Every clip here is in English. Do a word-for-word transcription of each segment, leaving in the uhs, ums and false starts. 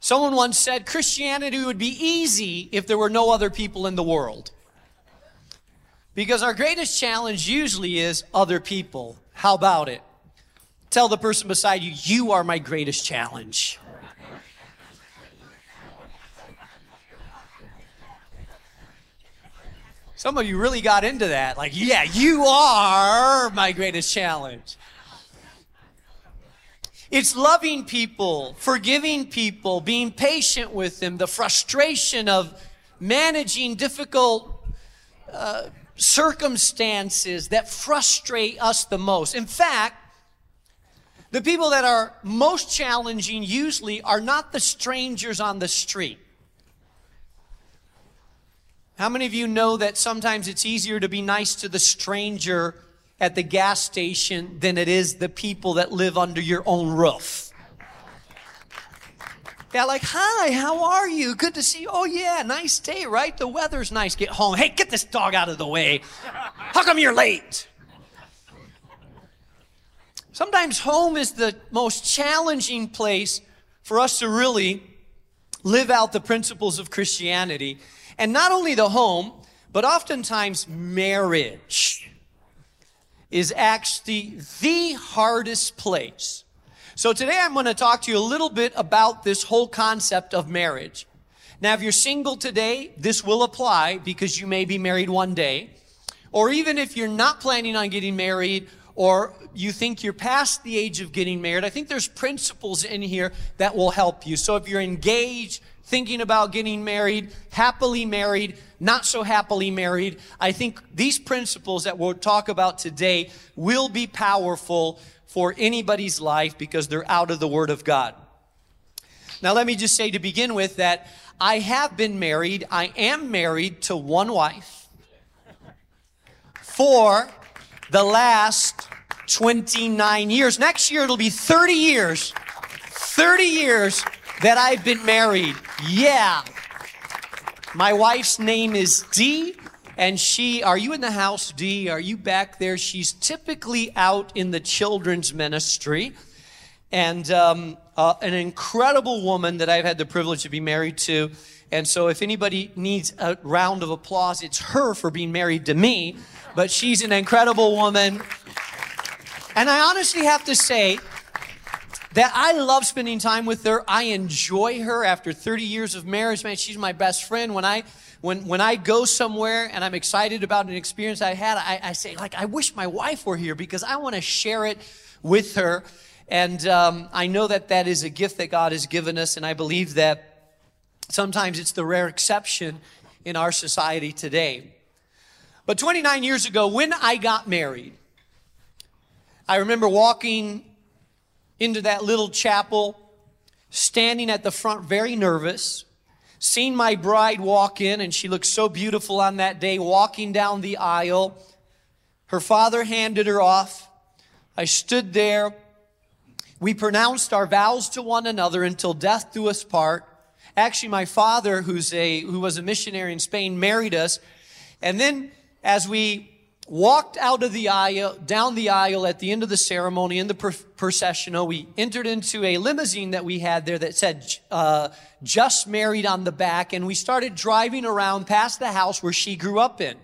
Someone once said Christianity would be easy if there were no other people in the world. Because our greatest challenge usually is other people. How about it? Tell the person beside you, you are my greatest challenge. Some of you really got into that. Like, yeah, you are my greatest challenge. It's loving people, forgiving people, being patient with them, the frustration of managing difficult uh, circumstances that frustrate us the most. In fact, the people that are most challenging usually are not the strangers on the street. How many of you know that sometimes it's easier to be nice to the stranger at the gas station than it is the people that live under your own roof? They're like, hi, how are you? Good to see you. Oh yeah, nice day, right? The weather's nice. Get home. Hey, get this dog out of the way. How come you're late? Sometimes home is the most challenging place for us to really live out the principles of Christianity. And not only the home, but oftentimes marriage is actually the hardest place. So today I'm going to talk to you a little bit about this whole concept of marriage. Now, if you're single today, this will apply because you may be married one day. Or even if you're not planning on getting married or you think you're past the age of getting married, I think there's principles in here that will help you. So if you're engaged, thinking about getting married, happily married, not so happily married, I think these principles that we'll talk about today will be powerful for anybody's life because they're out of the Word of God. Now, let me just say to begin with that I have been married. I am married to one wife for the last twenty-nine years. Next year, it'll be thirty years. thirty years that I've been married. Yeah. My wife's name is Dee, and she, are you in the house, Dee? Are you back there? She's typically out in the children's ministry, and um, uh, an incredible woman that I've had the privilege to be married to. And so if anybody needs a round of applause, it's her for being married to me, but she's an incredible woman. And I honestly have to say that I love spending time with her. I enjoy her after thirty years of marriage. Man, she's my best friend. When I when when I go somewhere and I'm excited about an experience I had, I, I say, like, I wish my wife were here because I want to share it with her. And um, I know that that is a gift that God has given us. And I believe that sometimes it's the rare exception in our society today. But twenty-nine years ago, when I got married, I remember walking into that little chapel, standing at the front, very nervous, seeing my bride walk in, and she looked so beautiful on that day, walking down the aisle. Her father handed her off. I stood there. We pronounced our vows to one another until death do us part. Actually, my father, who's a, who was a missionary in Spain, married us. And then as we walked out of the aisle, down the aisle at the end of the ceremony in the per- processional. We entered into a limousine that we had there that said, uh, just married on the back. And we started driving around past the house where she grew up in.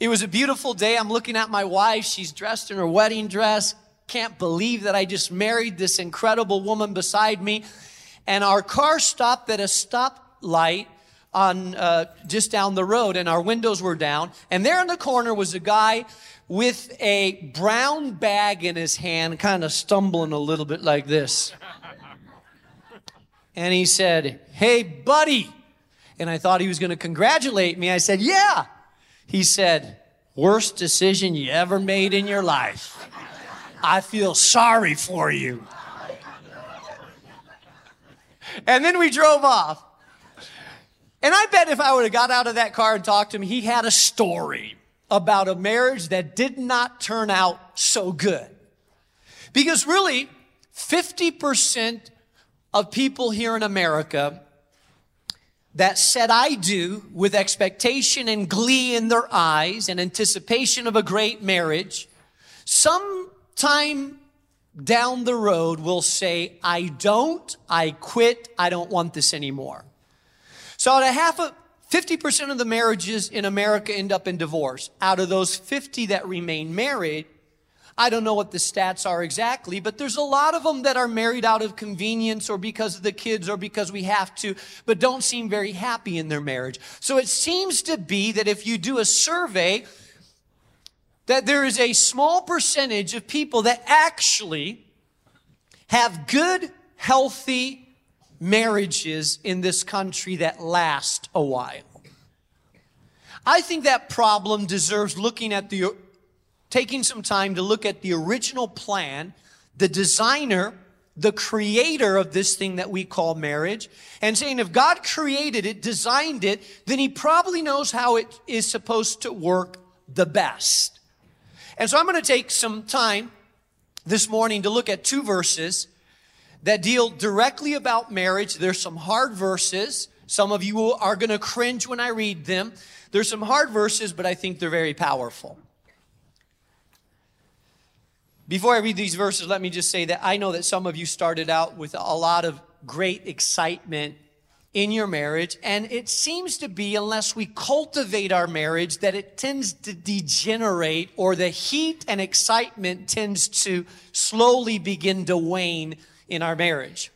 It was a beautiful day. I'm looking at my wife. She's dressed in her wedding dress. Can't believe that I just married this incredible woman beside me. And our car stopped at a stoplight on uh, just down the road, and our windows were down. And there in the corner was a guy with a brown bag in his hand, kind of stumbling a little bit like this. And he said, hey, buddy. And I thought he was going to congratulate me. I said, yeah. He said, worst decision you ever made in your life. I feel sorry for you. And then we drove off. And I bet if I would have got out of that car and talked to him, he had a story about a marriage that did not turn out so good. Because really, fifty percent of people here in America that said I do with expectation and glee in their eyes and anticipation of a great marriage, sometime down the road will say, I don't, I quit, I don't want this anymore. So out of half of, fifty percent of the marriages in America end up in divorce. Out of those fifty that remain married, I don't know what the stats are exactly, but there's a lot of them that are married out of convenience or because of the kids or because we have to, but don't seem very happy in their marriage. So it seems to be that if you do a survey, that there is a small percentage of people that actually have good, healthy marriages in this country that last a while. I think that problem deserves looking at the taking some time to look at the original plan, the designer, the creator of this thing that we call marriage, and saying if God created it, designed it, then he probably knows how it is supposed to work the best. And so I'm going to take some time this morning to look at two verses that deal directly about marriage. There's some hard verses. Some of you are going to cringe when I read them. There's some hard verses, but I think they're very powerful. Before I read these verses, let me just say that I know that some of you started out with a lot of great excitement in your marriage, and it seems to be, unless we cultivate our marriage, that it tends to degenerate, or the heat and excitement tends to slowly begin to wane in our marriage.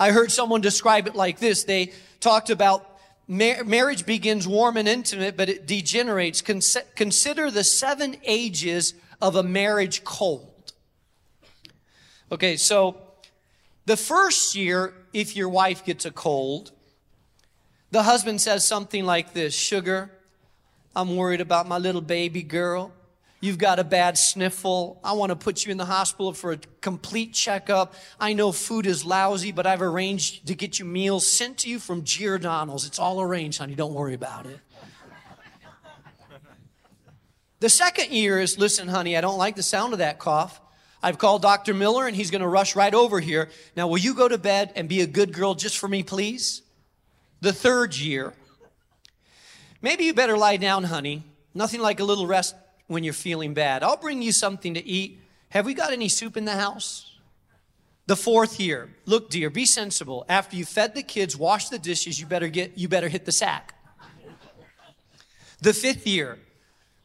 I heard someone describe it like this. They talked about Mar- marriage begins warm and intimate, but it degenerates. Con- consider the seven ages of a marriage cold. Okay, so the first year, if your wife gets a cold, the husband says something like this, "Sugar, I'm worried about my little baby girl. You've got a bad sniffle. I want to put you in the hospital for a complete checkup. I know food is lousy, but I've arranged to get you meals sent to you from Giordano's. It's all arranged, honey. Don't worry about it." The second year is, "Listen, honey, I don't like the sound of that cough. I've called Doctor Miller, and he's going to rush right over here. Now, will you go to bed and be a good girl just for me, please?" The third year, "Maybe you better lie down, honey. Nothing like a little rest when you're feeling bad. I'll bring you something to eat. Have we got any soup in the house?" The fourth year, "Look, dear, be sensible. After you fed the kids, washed the dishes, you better get, you better hit the sack." The fifth year,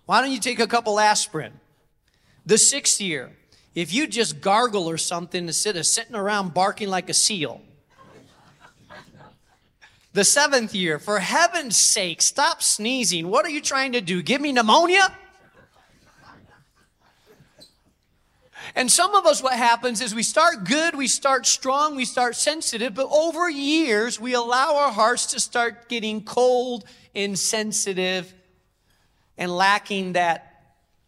"Why don't you take a couple aspirin?" The sixth year, "If you just gargle or something instead of sitting around barking like a seal." The seventh year, "For heaven's sake, stop sneezing. What are you trying to do? Give me pneumonia?" And some of us, what happens is we start good, we start strong, we start sensitive, but over years, we allow our hearts to start getting cold, insensitive, and lacking that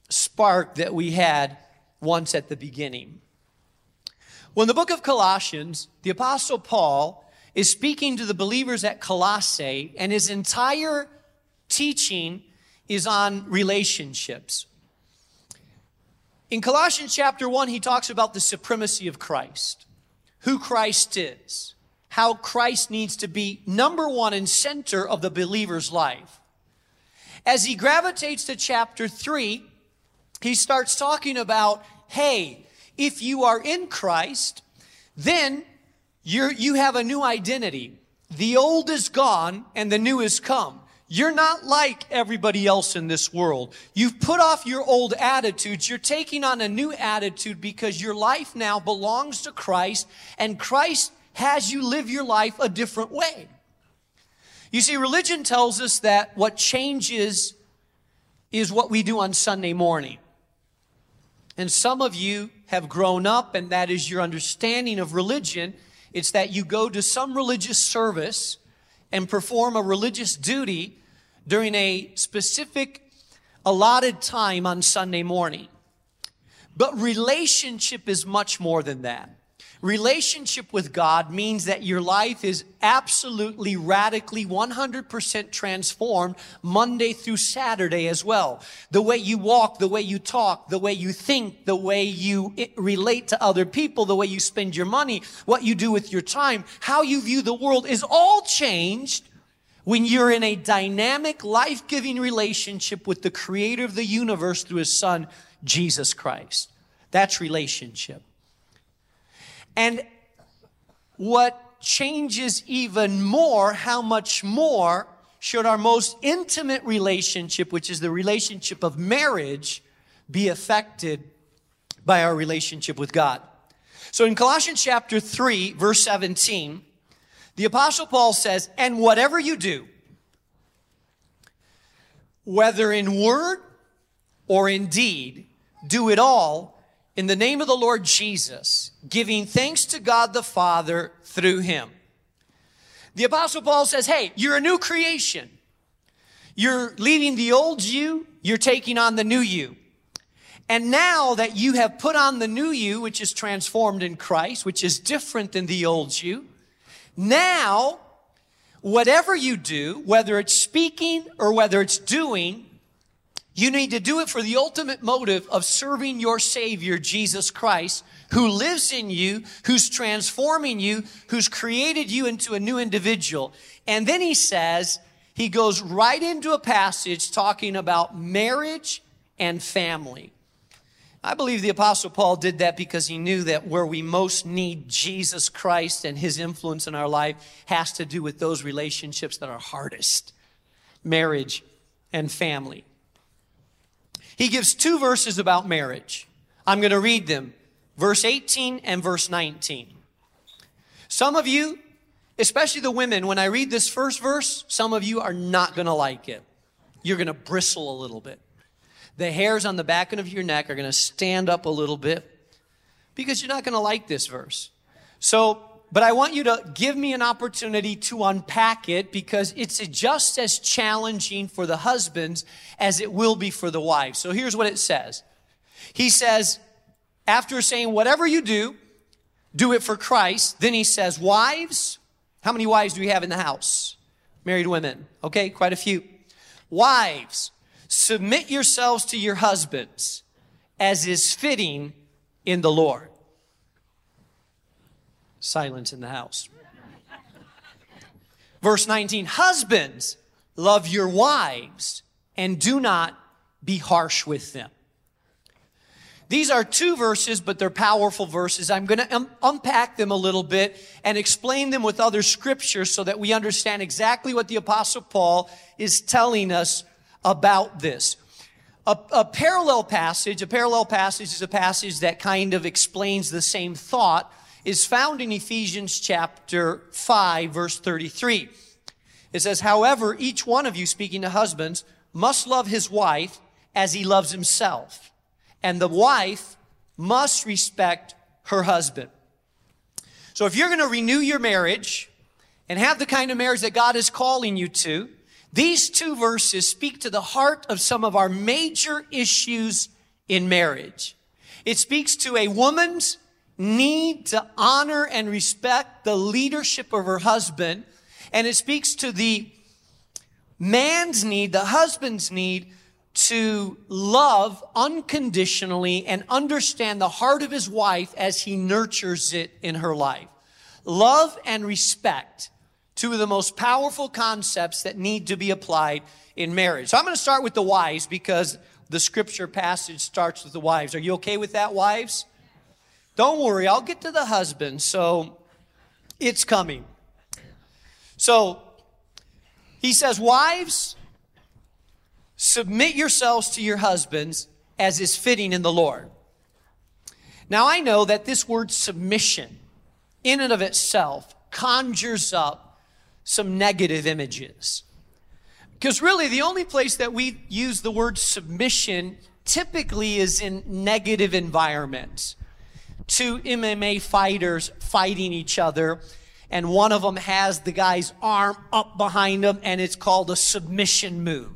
spark that we had once at the beginning. Well, in the book of Colossians, the Apostle Paul is speaking to the believers at Colossae, and his entire teaching is on relationships. In Colossians chapter one, he talks about the supremacy of Christ, who Christ is, how Christ needs to be number one and center of the believer's life. As he gravitates to chapter three, he starts talking about, hey, if you are in Christ, then you're, you have a new identity. The old is gone and the new has come. You're not like everybody else in this world. You've put off your old attitudes. You're taking on a new attitude because your life now belongs to Christ, and Christ has you live your life a different way. You see, religion tells us that what changes is what we do on Sunday morning. And some of you have grown up, and that is your understanding of religion. It's that you go to some religious service and perform a religious duty during a specific allotted time on Sunday morning. But relationship is much more than that. Relationship with God means that your life is absolutely, radically, one hundred percent transformed Monday through Saturday as well. The way you walk, the way you talk, the way you think, the way you relate to other people, the way you spend your money, what you do with your time, how you view the world is all changed when you're in a dynamic, life-giving relationship with the creator of the universe through his son, Jesus Christ. That's relationship. And what changes even more, how much more should our most intimate relationship, which is the relationship of marriage, be affected by our relationship with God? So in Colossians chapter three, verse seventeen, the Apostle Paul says, and whatever you do, whether in word or in deed, do it all in the name of the Lord Jesus, giving thanks to God the Father through him. The Apostle Paul says, hey, you're a new creation. You're leaving the old you, you're taking on the new you. And now that you have put on the new you, which is transformed in Christ, which is different than the old you, now, whatever you do, whether it's speaking or whether it's doing, you need to do it for the ultimate motive of serving your Savior, Jesus Christ, who lives in you, who's transforming you, who's created you into a new individual. And then he says, he goes right into a passage talking about marriage and family. I believe the Apostle Paul did that because he knew that where we most need Jesus Christ and his influence in our life has to do with those relationships that are hardest, marriage and family. He gives two verses about marriage. I'm going to read them, verse eighteen and verse nineteen. Some of you, especially the women, when I read this first verse, some of you are not going to like it. You're going to bristle a little bit. The hairs on the back of your neck are going to stand up a little bit because you're not going to like this verse. So, but I want you to give me an opportunity to unpack it because it's just as challenging for the husbands as it will be for the wives. So here's what it says. He says, after saying, whatever you do, do it for Christ. Then he says, wives, how many wives do we have in the house? Married women. Okay, quite a few. Wives, submit yourselves to your husbands as is fitting in the Lord. Silence in the house. Verse nineteen, husbands, love your wives and do not be harsh with them. These are two verses, but they're powerful verses. I'm going to um, unpack them a little bit and explain them with other scriptures so that we understand exactly what the Apostle Paul is telling us about this. A, a parallel passage, a parallel passage is a passage that kind of explains the same thought, is found in Ephesians chapter five, verse thirty-three. It says, however, each one of you, speaking to husbands, must love his wife as he loves himself, and the wife must respect her husband. So if you're going to renew your marriage and have the kind of marriage that God is calling you to, these two verses speak to the heart of some of our major issues in marriage. It speaks to a woman's need to honor and respect the leadership of her husband. And it speaks to the man's need, the husband's need, to love unconditionally and understand the heart of his wife as he nurtures it in her life. Love and respect. Two of the most powerful concepts that need to be applied in marriage. So I'm going to start with the wives because the scripture passage starts with the wives. Are you okay with that, wives? Don't worry, I'll get to the husband. So it's coming. So he says, wives, submit yourselves to your husbands as is fitting in the Lord. Now I know that this word submission in and of itself conjures up some negative images. Because really the only place that we use the word submission typically is in negative environments. Two M M A fighters fighting each other, and one of them has the guy's arm up behind him, and it's called a submission move.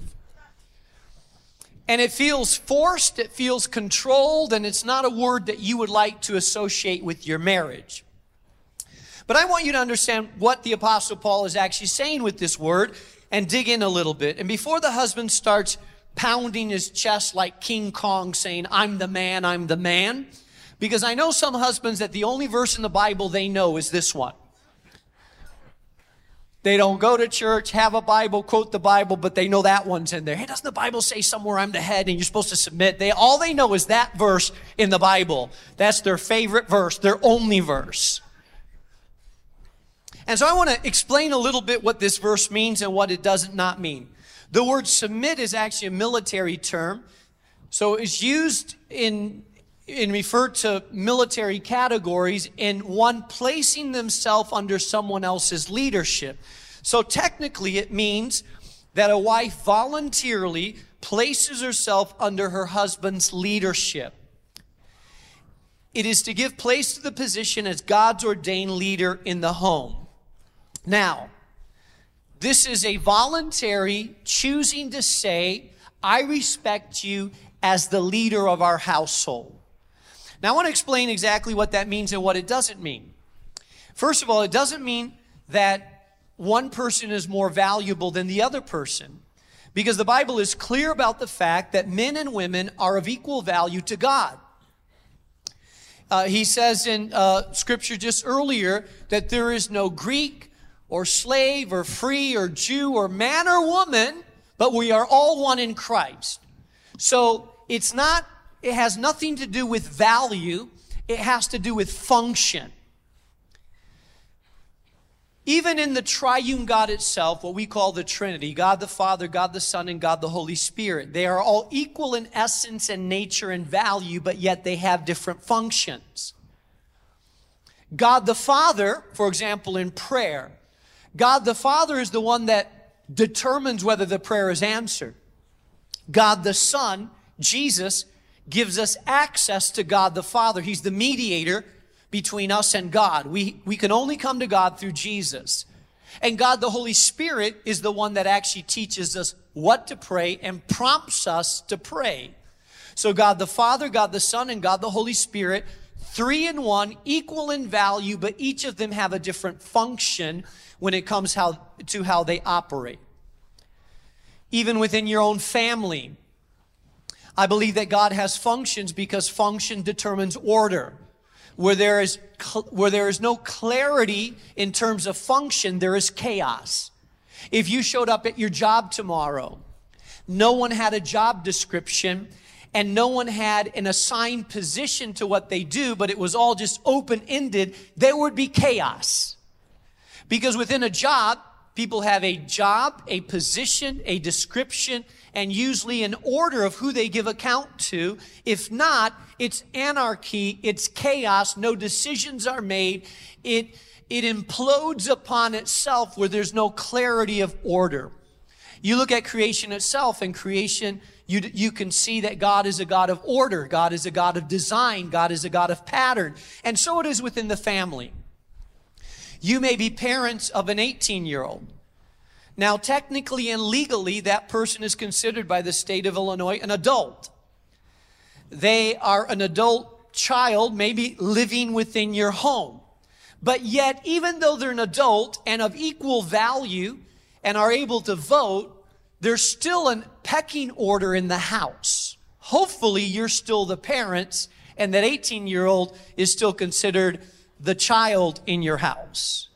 And it feels forced, it feels controlled, and it's not a word that you would like to associate with your marriage. But I want you to understand what the Apostle Paul is actually saying with this word and dig in a little bit. And before the husband starts pounding his chest like King Kong saying, I'm the man, I'm the man. Because I know some husbands that the only verse in the Bible they know is this one. They don't go to church, have a Bible, quote the Bible, but they know that one's in there. Hey, doesn't the Bible say somewhere I'm the head and you're supposed to submit? They, all they know is that verse in the Bible. That's their favorite verse, their only verse. And so I want to explain a little bit what this verse means and what it does not mean. The word submit is actually a military term. So it's used in, in referred to military categories in one placing themselves under someone else's leadership. So technically it means that a wife voluntarily places herself under her husband's leadership. It is to give place to the position as God's ordained leader in the home. Now, this is a voluntary choosing to say, I respect you as the leader of our household. Now, I want to explain exactly what that means and what it doesn't mean. First of all, it doesn't mean that one person is more valuable than the other person, because the Bible is clear about the fact that men and women are of equal value to God. Uh, he says in uh, Scripture just earlier that there is no Greek or slave or free or Jew or man or woman, but we are all one in Christ. So it's not, it has nothing to do with value. It has to do with function. Even in the triune God itself, what we call the Trinity, God the Father, God the Son, and God the Holy Spirit, they are all equal in essence and nature and value, but yet they have different functions. God the Father, for example, in prayer, God the Father is the one that determines whether the prayer is answered. God the Son, Jesus, gives us access to God the Father. He's the mediator between us and God. We, we can only come to God through Jesus. And God the Holy Spirit is the one that actually teaches us what to pray and prompts us to pray. So God the Father, God the Son, and God the Holy Spirit, three in one, equal in value, but each of them have a different function when it comes how, to how they operate. Even within your own family, I believe that God has functions because function determines order. Where there is, where there is no clarity in terms of function, there is chaos. If you showed up at your job tomorrow, no one had a job description and no one had an assigned position to what they do, but it was all just open-ended, there would be chaos. Because within a job, people have a job, a position, a description, and usually an order of who they give account to. If not, it's anarchy, it's chaos, no decisions are made. It, it implodes upon itself where there's no clarity of order. You look at creation itself, and creation, you, you can see that God is a God of order. God is a God of design. God is a God of pattern. And so it is within the family. You may be parents of an eighteen-year-old. Now, technically and legally, that person is considered by the state of Illinois an adult. They are an adult child, maybe living within your home. But yet, even though they're an adult and of equal value and are able to vote, there's still a pecking order in the house. Hopefully, you're still the parents, and that eighteen-year-old is still considered the child in your house.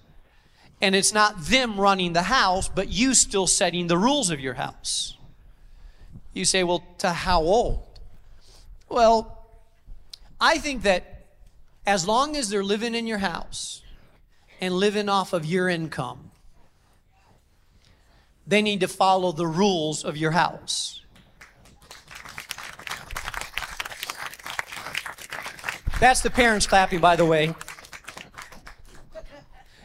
And it's not them running the house, but you still setting the rules of your house. You say, well, to how old? Well, I think that as long as they're living in your house and living off of your income, they need to follow the rules of your house. That's the parents clapping, by the way.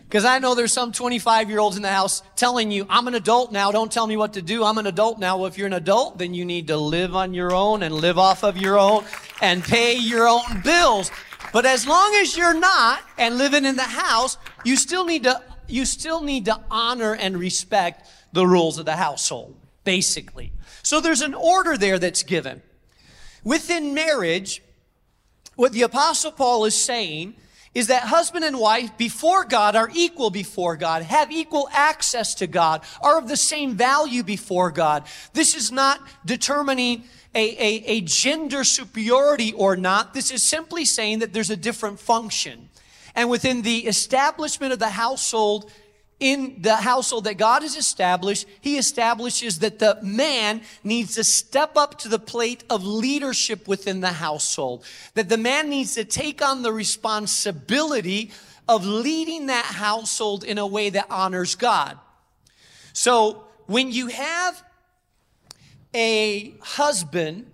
Because I know there's some twenty-five-year-olds in the house telling you, I'm an adult now, don't tell me what to do, I'm an adult now. Well, if you're an adult, then you need to live on your own and live off of your own and pay your own bills. But as long as you're not and living in the house, you still need to, you still need to honor and respect the rules of the household, basically. So there's an order there that's given. Within marriage, what the Apostle Paul is saying is that husband and wife before God are equal before God, have equal access to God, are of the same value before God. This is not determining a, a, a gender superiority or not. This is simply saying that there's a different function. And within the establishment of the household, in the household that God has established, he establishes that the man needs to step up to the plate of leadership within the household. That the man needs to take on the responsibility of leading that household in a way that honors God. So when you have a husband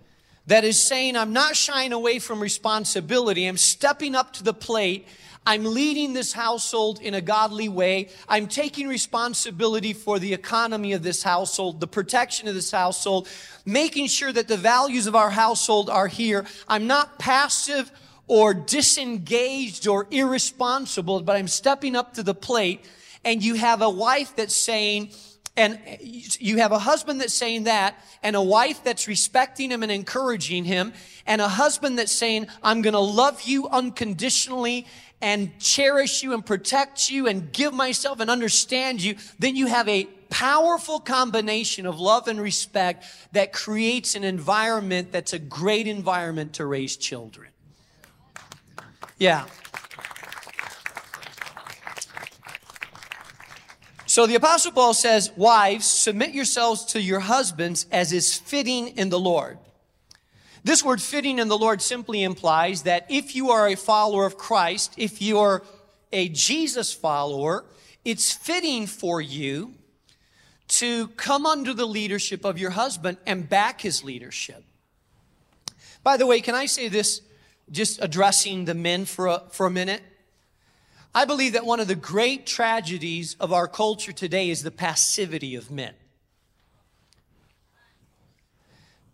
that is saying, I'm not shying away from responsibility, I'm stepping up to the plate, I'm leading this household in a godly way, I'm taking responsibility for the economy of this household, the protection of this household, making sure that the values of our household are here. I'm not passive or disengaged or irresponsible, but I'm stepping up to the plate. And you have a wife that's saying, and you have a husband that's saying that, and a wife that's respecting him and encouraging him, and a husband that's saying, I'm going to love you unconditionally and cherish you and protect you and give myself and understand you, then you have a powerful combination of love and respect that creates an environment that's a great environment to raise children. Yeah. So the Apostle Paul says, wives, submit yourselves to your husbands as is fitting in the Lord. This word fitting in the Lord simply implies that if you are a follower of Christ, if you're a Jesus follower, it's fitting for you to come under the leadership of your husband and back his leadership. By the way, can I say this, just addressing the men for a, for a minute? I believe that one of the great tragedies of our culture today is the passivity of men.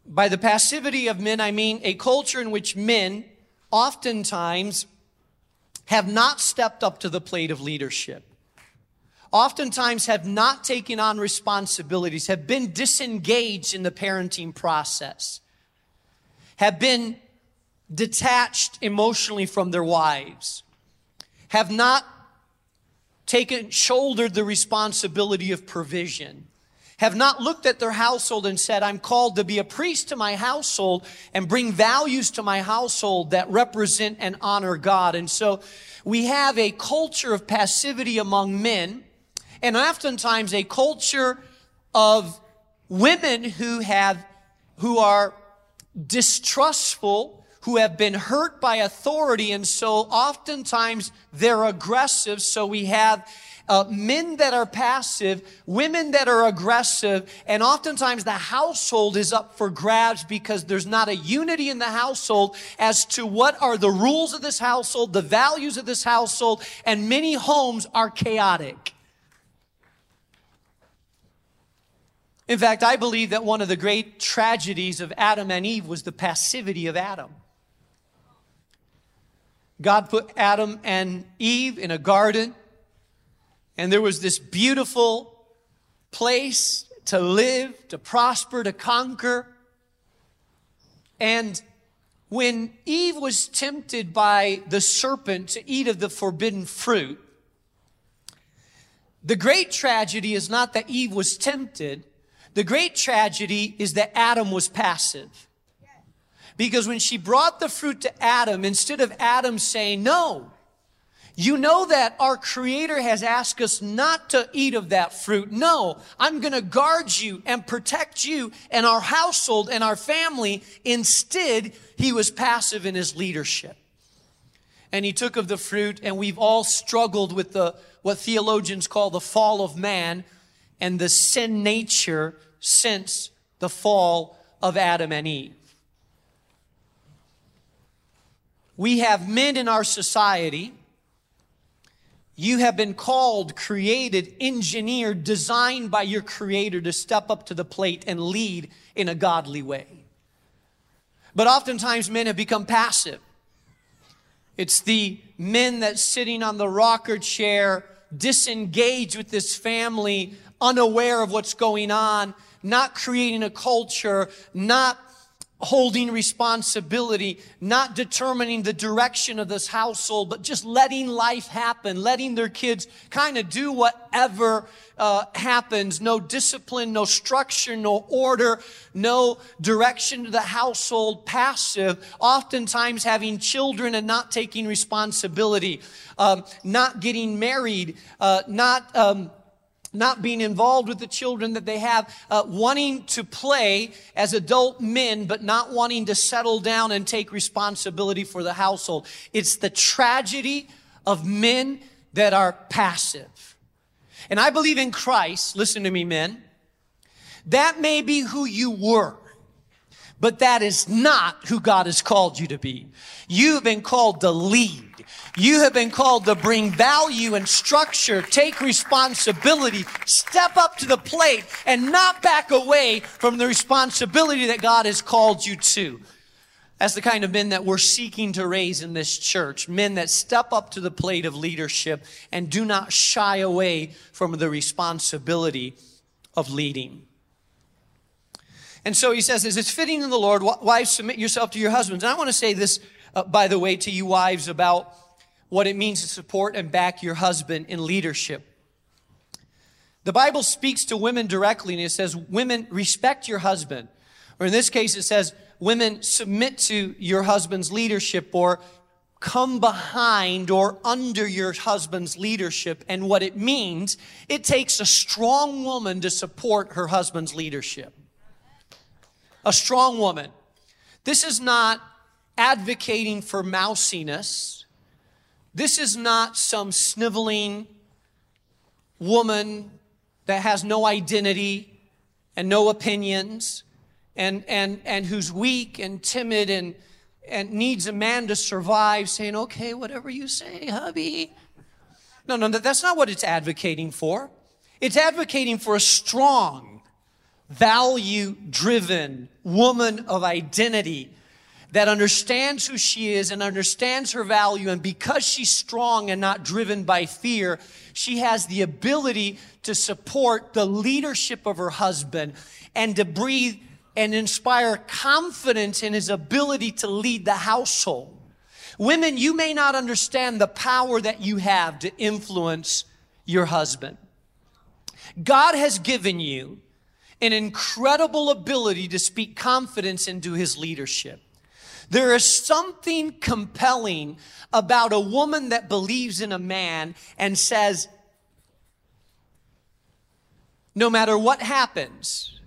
By the passivity of men, I mean a culture in which men oftentimes have not stepped up to the plate of leadership, oftentimes have not taken on responsibilities, have been disengaged in the parenting process, have been detached emotionally from their wives, have not taken, shouldered the responsibility of provision, have not looked at their household and said, I'm called to be a priest to my household and bring values to my household that represent and honor God. And so we have a culture of passivity among men, and oftentimes a culture of women who have, who are distrustful, who have been hurt by authority, and so oftentimes they're aggressive. So we have uh, men that are passive, women that are aggressive, and oftentimes the household is up for grabs because there's not a unity in the household as to what are the rules of this household, the values of this household, and many homes are chaotic. In fact, I believe that one of the great tragedies of Adam and Eve was the passivity of Adam. God put Adam and Eve in a garden, and there was this beautiful place to live, to prosper, to conquer. And when Eve was tempted by the serpent to eat of the forbidden fruit, the great tragedy is not that Eve was tempted. The great tragedy is that Adam was passive. Because when she brought the fruit to Adam, instead of Adam saying, no, you know that our Creator has asked us not to eat of that fruit. No, I'm going to guard you and protect you and our household and our family. Instead, he was passive in his leadership. And he took of the fruit, and we've all struggled with the what theologians call the fall of man and the sin nature since the fall of Adam and Eve. We have men in our society. You have been called, created, engineered, designed by your Creator to step up to the plate and lead in a godly way. But oftentimes men have become passive. It's the men that's sitting on the rocker chair, disengaged with this family, unaware of what's going on, not creating a culture, not holding responsibility, not determining the direction of this household, but just letting life happen, letting their kids kind of do whatever uh, happens. No discipline, no structure, no order, no direction to the household, passive, oftentimes having children and not taking responsibility, um, not getting married, uh, not... Um, not being involved with the children that they have, uh, wanting to play as adult men, but not wanting to settle down and take responsibility for the household. It's the tragedy of men that are passive. And I believe in Christ, listen to me, men, that may be who you were, but that is not who God has called you to be. You've been called to lead. You have been called to bring value and structure, take responsibility, step up to the plate, and not back away from the responsibility that God has called you to. That's the kind of men that we're seeking to raise in this church, men that step up to the plate of leadership and do not shy away from the responsibility of leading. And so he says, as it's fitting in the Lord, wives, submit yourself to your husbands. And I want to say this, uh, by the way, to you wives about what it means to support and back your husband in leadership. The Bible speaks to women directly, and it says, women, respect your husband. Or in this case, it says, women, submit to your husband's leadership, or come behind or under your husband's leadership. And what it means, it takes a strong woman to support her husband's leadership. A strong woman. This is not advocating for mousiness. This is not some sniveling woman that has no identity and no opinions and, and, and who's weak and timid and, and needs a man to survive, saying, okay, whatever you say, hubby. No, no, that's not what it's advocating for. It's advocating for a strong, value-driven woman of identity that understands who she is and understands her value. And because she's strong and not driven by fear, she has the ability to support the leadership of her husband and to breathe and inspire confidence in his ability to lead the household. Women, you may not understand the power that you have to influence your husband. God has given you an incredible ability to speak confidence into his leadership. There is something compelling about a woman that believes in a man and says, no matter what happens,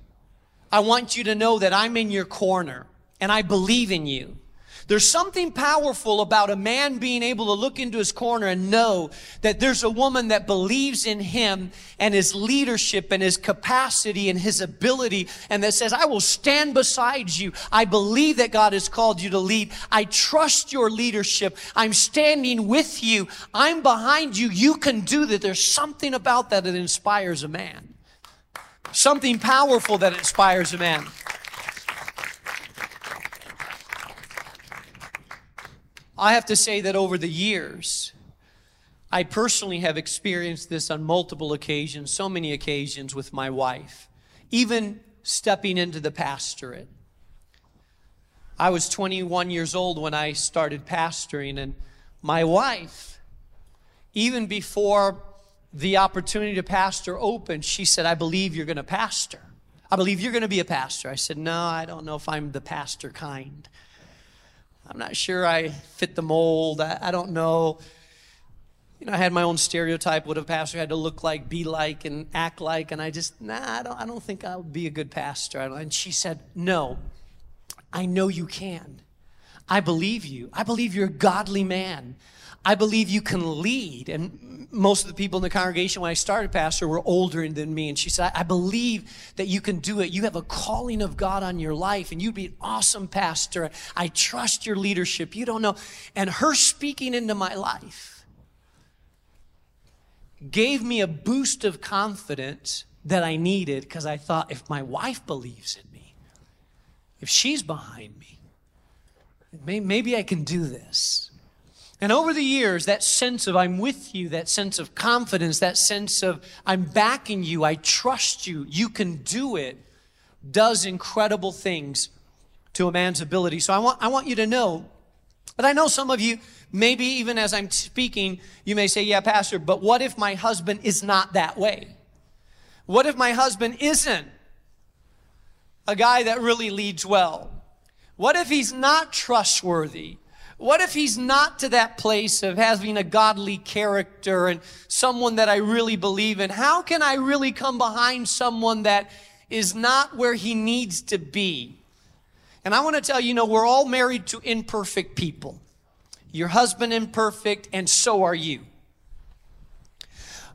I want you to know that I'm in your corner and I believe in you. There's something powerful about a man being able to look into his corner and know that there's a woman that believes in him and his leadership and his capacity and his ability, and that says, I will stand beside you. I believe that God has called you to lead. I trust your leadership. I'm standing with you. I'm behind you. You can do that. There's something about that that inspires a man. Something powerful that inspires a man. I have to say that over the years, I personally have experienced this on multiple occasions, so many occasions with my wife, even stepping into the pastorate. I was twenty-one years old when I started pastoring, and my wife, even before the opportunity to pastor opened, she said, I believe you're going to pastor. I believe you're going to be a pastor. I said, no, I don't know if I'm the pastor kind. I'm not sure I fit the mold. I, I don't know. You know, I had my own stereotype what a pastor had to look like, be like, and act like. And I just, nah, I don't, I don't think I'll be a good pastor. And she said, no, I know you can. I believe you. I believe you're a godly man. I believe you can lead. And most of the people in the congregation when I started pastor were older than me. And she said, I believe that you can do it. You have a calling of God on your life and you'd be an awesome pastor. I trust your leadership. You don't know. And her speaking into my life gave me a boost of confidence that I needed, because I thought, if my wife believes in me, if she's behind me, maybe I can do this. And over the years, that sense of I'm with you, that sense of confidence, that sense of I'm backing you, I trust you, you can do it, does incredible things to a man's ability. So I want, I want you to know, but I know some of you, maybe even as I'm speaking, you may say, yeah, Pastor, but what if my husband is not that way? What if my husband isn't a guy that really leads well? What if he's not trustworthy? What if he's not to that place of having a godly character and someone that I really believe in? How can I really come behind someone that is not where he needs to be? And I want to tell you, you know, we're all married to imperfect people. Your husband imperfect, and so are you.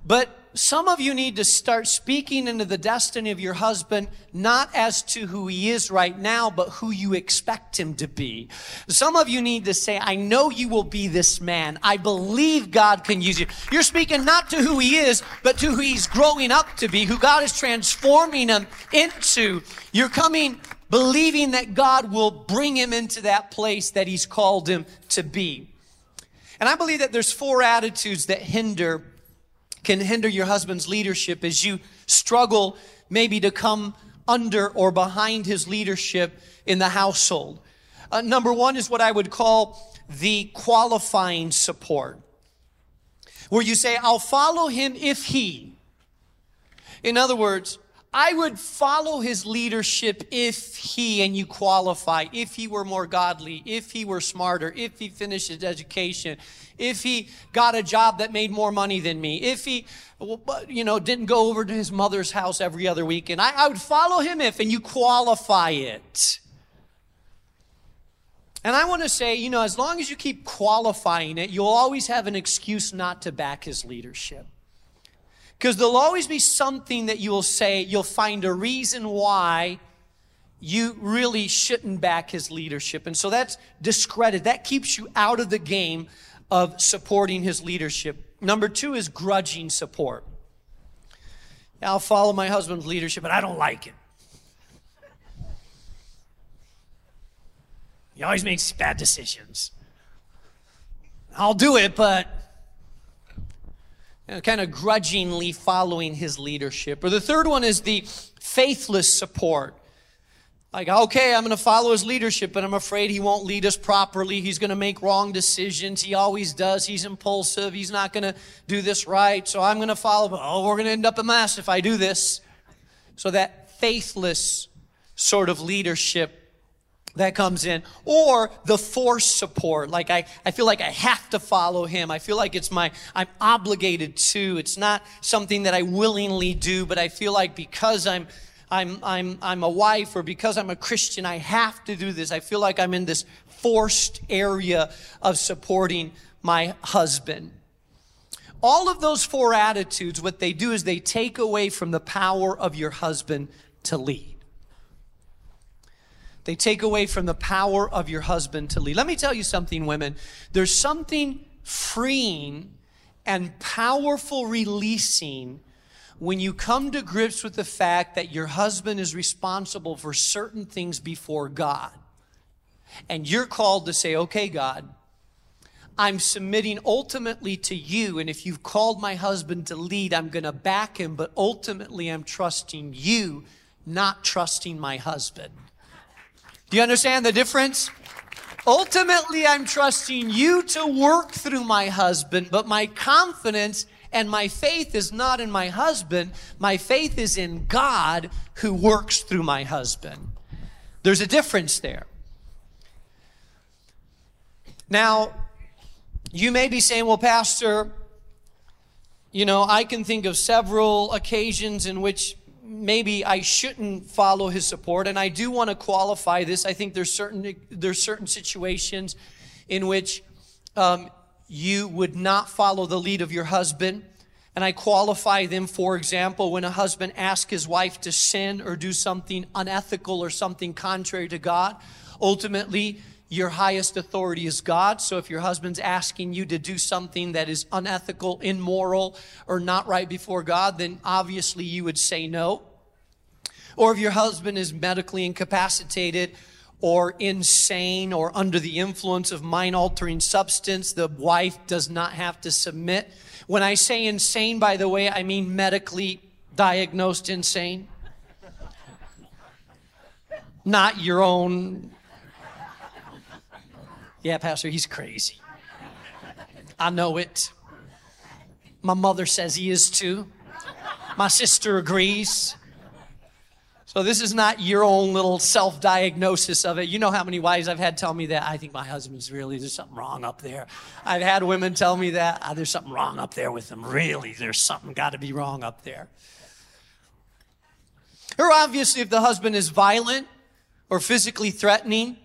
But some of you need to start speaking into the destiny of your husband, not as to who he is right now, but who you expect him to be. Some of you need to say, I know you will be this man. I believe God can use you. You're speaking not to who he is, but to who he's growing up to be, who God is transforming him into. You're coming believing that God will bring him into that place that he's called him to be. And I believe that there's four attitudes that hinder can hinder your husband's leadership as you struggle maybe to come under or behind his leadership in the household. Uh, number one is what I would call the qualifying support, where you say, I'll follow him if he. In other words, I would follow his leadership if he, and you qualify, if he were more godly, if he were smarter, if he finished his education, if he got a job that made more money than me, if he, you know, didn't go over to his mother's house every other weekend. I, I would follow him if, and you qualify it. And I want to say, you know, as long as you keep qualifying it, you'll always have an excuse not to back his leadership. Because there'll always be something that you will say, you'll find a reason why you really shouldn't back his leadership. And so that's discredit. That keeps you out of the game of supporting his leadership. Number two is grudging support. I'll follow my husband's leadership, but I don't like it. He always makes bad decisions. I'll do it, but kind of grudgingly following his leadership. Or the third one is the faithless support. Like, okay, I'm going to follow his leadership, but I'm afraid he won't lead us properly. He's going to make wrong decisions. He always does. He's impulsive. He's not going to do this right. So I'm going to follow, but oh, we're going to end up a mess if I do this. So that faithless sort of leadership that comes in. Or the force support. Like I, I feel like I have to follow him. I feel like it's my, I'm obligated to. It's not something that I willingly do, but I feel like because I'm, I'm, I'm, I'm a wife, or because I'm a Christian, I have to do this. I feel like I'm in this forced area of supporting my husband. All of those four attitudes, what they do is they take away from the power of your husband to lead. They take away from the power of your husband to lead. Let me tell you something, women. There's something freeing and powerful releasing when you come to grips with the fact that your husband is responsible for certain things before God. And you're called to say, okay, God, I'm submitting ultimately to you. And if you've called my husband to lead, I'm going to back him. But ultimately, I'm trusting you, not trusting my husband. Do you understand the difference? Ultimately, I'm trusting you to work through my husband, but my confidence and my faith is not in my husband. My faith is in God who works through my husband. There's a difference there. Now, you may be saying, well, Pastor, you know, I can think of several occasions in which maybe I shouldn't follow his support. And I do want to qualify this. I think there's certain, there's certain situations in which um, you would not follow the lead of your husband. And I qualify them, for example, when a husband asks his wife to sin or do something unethical or something contrary to God. Ultimately, your highest authority is God. So if your husband's asking you to do something that is unethical, immoral, or not right before God, then obviously you would say no. Or if your husband is medically incapacitated or insane or under the influence of mind-altering substance, the wife does not have to submit. When I say insane, by the way, I mean medically diagnosed insane. Not your own... Yeah, Pastor, he's crazy. I know it. My mother says he is too. My sister agrees. So this is not your own little self-diagnosis of it. You know how many wives I've had tell me that. I think my husband's really, there's something wrong up there. I've had women tell me that. Oh, there's something wrong up there with them. Really, there's something got to be wrong up there. Or obviously, if the husband is violent or physically threatening,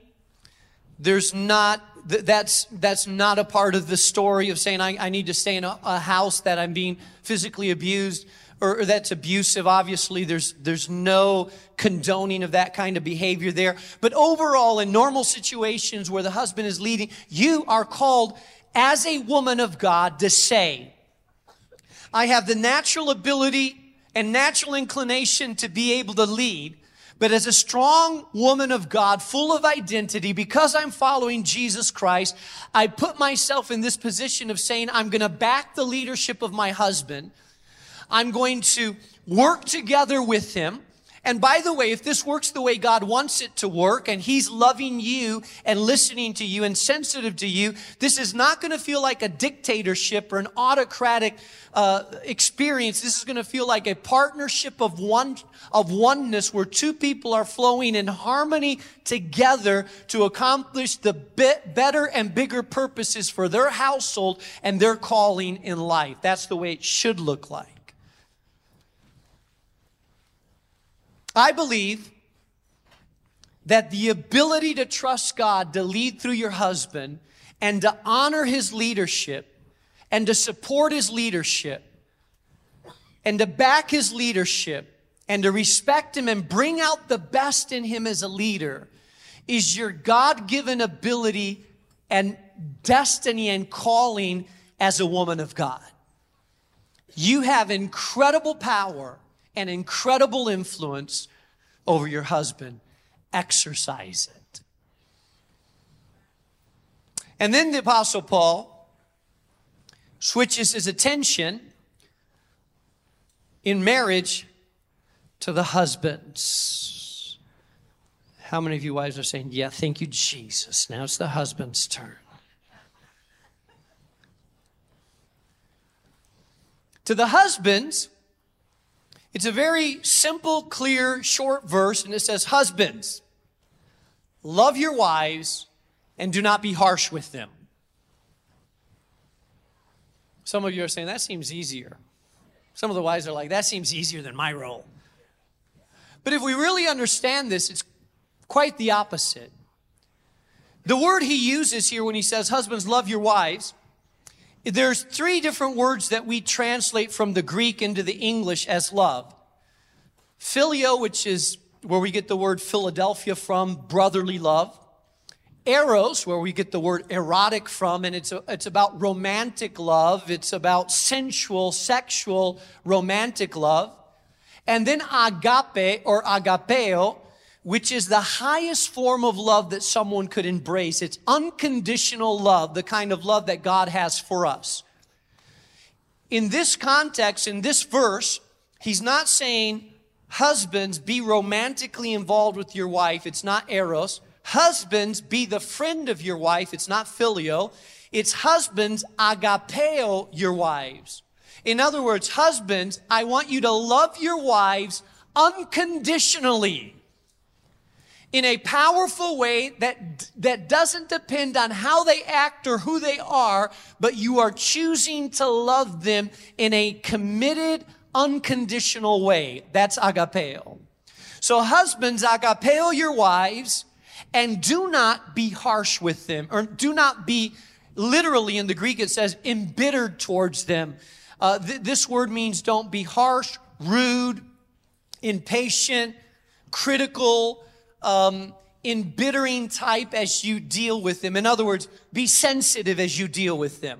there's not, that's, that's not a part of the story of saying, I, I need to stay in a, a house that I'm being physically abused. Or that's abusive, obviously. There's, there's no condoning of that kind of behavior there. But overall, in normal situations where the husband is leading, you are called as a woman of God to say, I have the natural ability and natural inclination to be able to lead, but as a strong woman of God, full of identity, because I'm following Jesus Christ, I put myself in this position of saying, I'm going to back the leadership of my husband. I'm going to work together with him. And by the way, if this works the way God wants it to work, and he's loving you and listening to you and sensitive to you, this is not going to feel like a dictatorship or an autocratic uh, experience. This is going to feel like a partnership of one, of oneness where two people are flowing in harmony together to accomplish the bit better and bigger purposes for their household and their calling in life. That's the way it should look like. I believe that the ability to trust God to lead through your husband and to honor his leadership and to support his leadership and to back his leadership and to respect him and bring out the best in him as a leader is your God-given ability and destiny and calling as a woman of God. You have incredible power and incredible influence over your husband. Exercise it. And then the Apostle Paul switches his attention in marriage to the husbands. How many of you wives are saying, yeah, thank you, Jesus. Now it's the husband's turn. To the husbands, it's a very simple, clear, short verse, and it says, husbands, love your wives and do not be harsh with them. Some of you are saying, that seems easier. Some of the wives are like, that seems easier than my role. But if we really understand this, it's quite the opposite. The word he uses here when he says, husbands, love your wives, there's three different words that we translate from the Greek into the English as love. Phileo, which is where we get the word Philadelphia from, brotherly love. Eros, where we get the word erotic from, and it's a, it's about romantic love. It's about sensual, sexual, romantic love. And then agape or agapeo, which is the highest form of love that someone could embrace. It's unconditional love, the kind of love that God has for us. In this context, in this verse, he's not saying, husbands, be romantically involved with your wife. It's not eros. Husbands, be the friend of your wife. It's not filio. It's husbands, agapeo your wives. In other words, husbands, I want you to love your wives unconditionally, in a powerful way that, that doesn't depend on how they act or who they are, but you are choosing to love them in a committed, unconditional way. That's agapeo. So husbands, agapeo your wives and do not be harsh with them, or do not be, literally in the Greek it says, embittered towards them. Uh, th- this word means don't be harsh, rude, impatient, critical, Um, embittering type as you deal with them. In other words, be sensitive as you deal with them.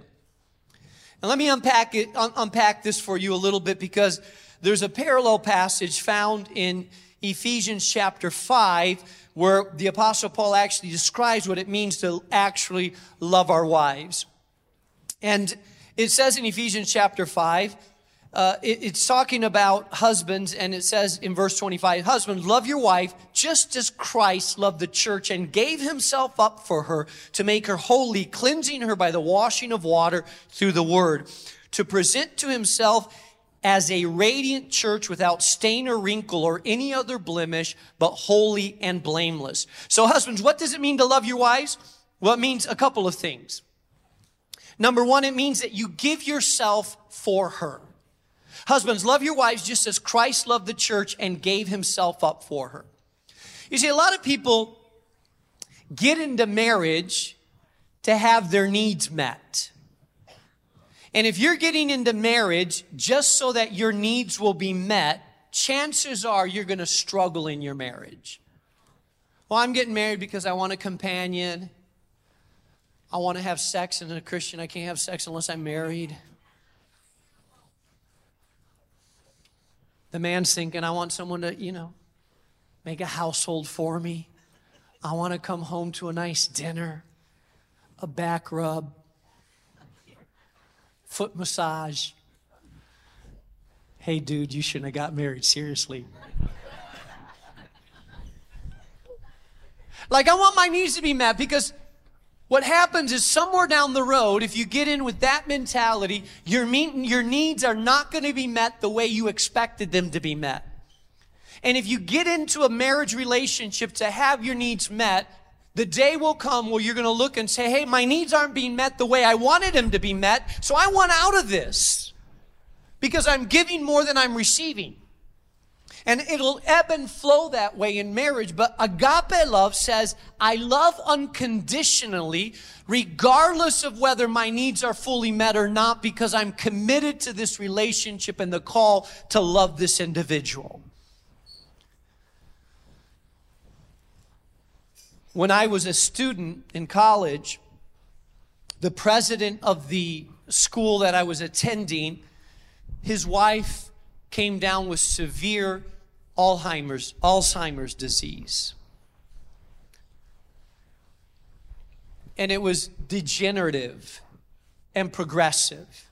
And let me unpack it, un- unpack this for you a little bit, because there's a parallel passage found in Ephesians chapter five, where the Apostle Paul actually describes what it means to actually love our wives. And it says in Ephesians chapter five, Uh, it, it's talking about husbands, and it says in verse twenty-five, husbands, love your wife just as Christ loved the church and gave himself up for her to make her holy, cleansing her by the washing of water through the word, to present to himself as a radiant church without stain or wrinkle or any other blemish, but holy and blameless. So husbands, what does it mean to love your wives? Well, it means a couple of things. Number one, it means that you give yourself for her. Husbands, love your wives just as Christ loved the church and gave himself up for her. You see, a lot of people get into marriage to have their needs met. And if you're getting into marriage just so that your needs will be met, chances are you're going to struggle in your marriage. Well, I'm getting married because I want a companion. I want to have sex, and as a Christian, I can't have sex unless I'm married. The man's thinking, I want someone to, you know, make a household for me. I want to come home to a nice dinner, a back rub, foot massage. Hey, dude, you shouldn't have got married, seriously. Like, I want my needs to be met, because what happens is somewhere down the road, if you get in with that mentality, your, mean, your needs are not going to be met the way you expected them to be met. And if you get into a marriage relationship to have your needs met, the day will come where you're going to look and say, hey, my needs aren't being met the way I wanted them to be met, so I want out of this because I'm giving more than I'm receiving. And it'll ebb and flow that way in marriage. But agape love says, I love unconditionally, regardless of whether my needs are fully met or not, because I'm committed to this relationship and the call to love this individual. When I was a student in college, the president of the school that I was attending, his wife came down with severe Alzheimer's, Alzheimer's disease. And it was degenerative and progressive.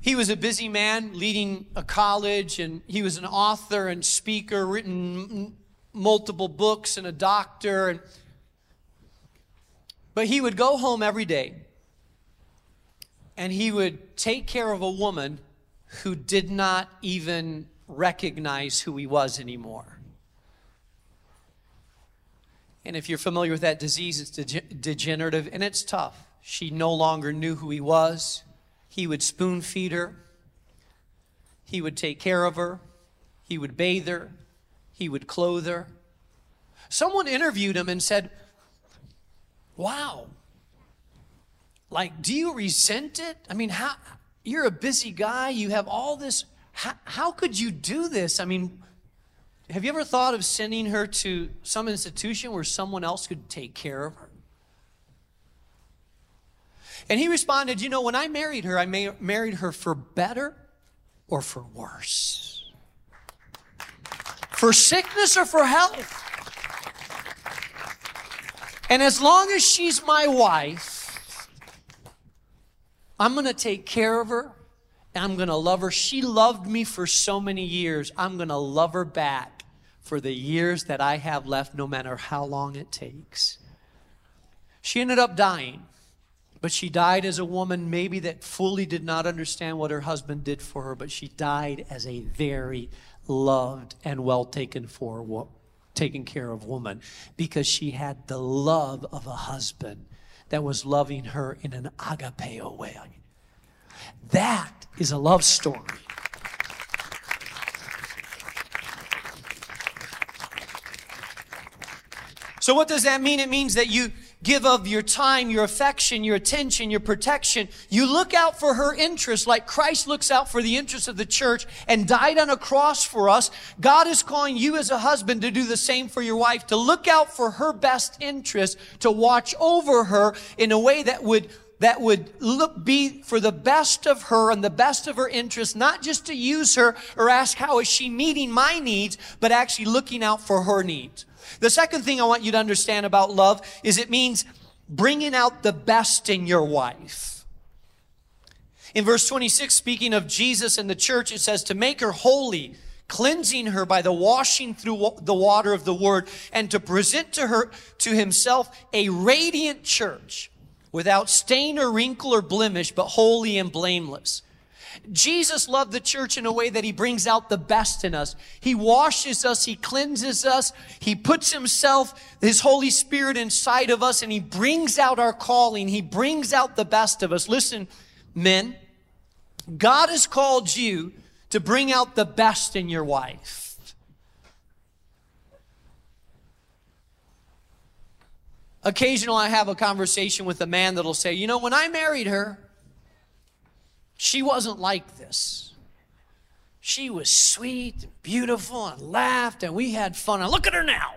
He was a busy man leading a college, and he was an author and speaker, written multiple books, and a doctor. And, but he would go home every day, and he would take care of a woman who did not even recognize who he was anymore. And if you're familiar with that disease, it's deg- degenerative, and it's tough. She no longer knew who he was. He would spoon feed her. He would take care of her. He would bathe her. He would clothe her. Someone interviewed him and said, wow, like, do you resent it? I mean, how... You're a busy guy. You have all this. How, how could you do this? I mean, have you ever thought of sending her to some institution where someone else could take care of her? And he responded, you know, when I married her, I ma- married her for better or for worse. For sickness or for health. And as long as she's my wife, I'm going to take care of her, and I'm going to love her. She loved me for so many years. I'm going to love her back for the years that I have left, no matter how long it takes. She ended up dying, but she died as a woman maybe that fully did not understand what her husband did for her, but she died as a very loved and well taken for wo- taken care of woman, because she had the love of a husband that was loving her in an agapeo way. That is a love story. So what does that mean? It means that you give of your time, your affection, your attention, your protection. You look out for her interests like Christ looks out for the interests of the church and died on a cross for us. God is calling you as a husband to do the same for your wife, to look out for her best interests, to watch over her in a way that would that would look, be for the best of her and the best of her interests, not just to use her or ask how is she meeting my needs, but actually looking out for her needs. The second thing I want you to understand about love is it means bringing out the best in your wife. In verse twenty-six, speaking of Jesus and the church, it says to make her holy, cleansing her by the washing through the water of the word, and to present to her, to himself, a radiant church without stain or wrinkle or blemish, but holy and blameless. Jesus loved the church in a way that he brings out the best in us. He washes us, he cleanses us, he puts himself, his Holy Spirit inside of us, and he brings out our calling. He brings out the best of us. Listen, men, God has called you to bring out the best in your wife. Occasionally, I have a conversation with a man that'll say, you know, when I married her, she wasn't like this. She was sweet and beautiful and laughed and we had fun. And look at her now.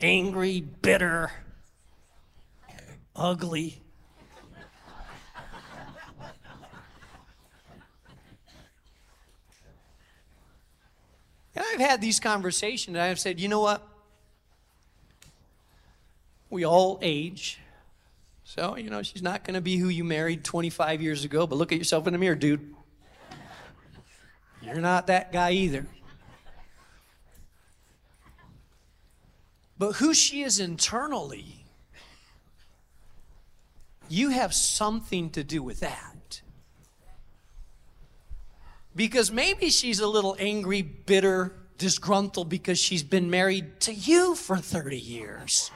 Angry, bitter, ugly. And I've had these conversations and I've said, you know what? We all age. So, you know, she's not going to be who you married twenty-five years ago, but look at yourself in the mirror, dude. You're not that guy either. But who she is internally, you have something to do with that. Because maybe she's a little angry, bitter, disgruntled because she's been married to you for thirty years.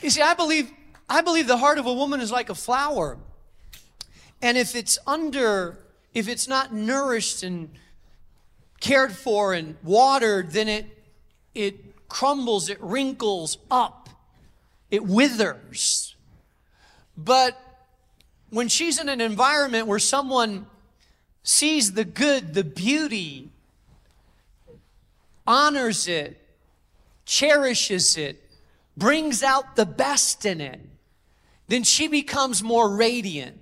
You see, I believe, I believe the heart of a woman is like a flower. And if it's under, if it's not nourished and cared for and watered, then it, it crumbles, it wrinkles up, it withers. But when she's in an environment where someone sees the good, the beauty, honors it, cherishes it, brings out the best in it, then she becomes more radiant.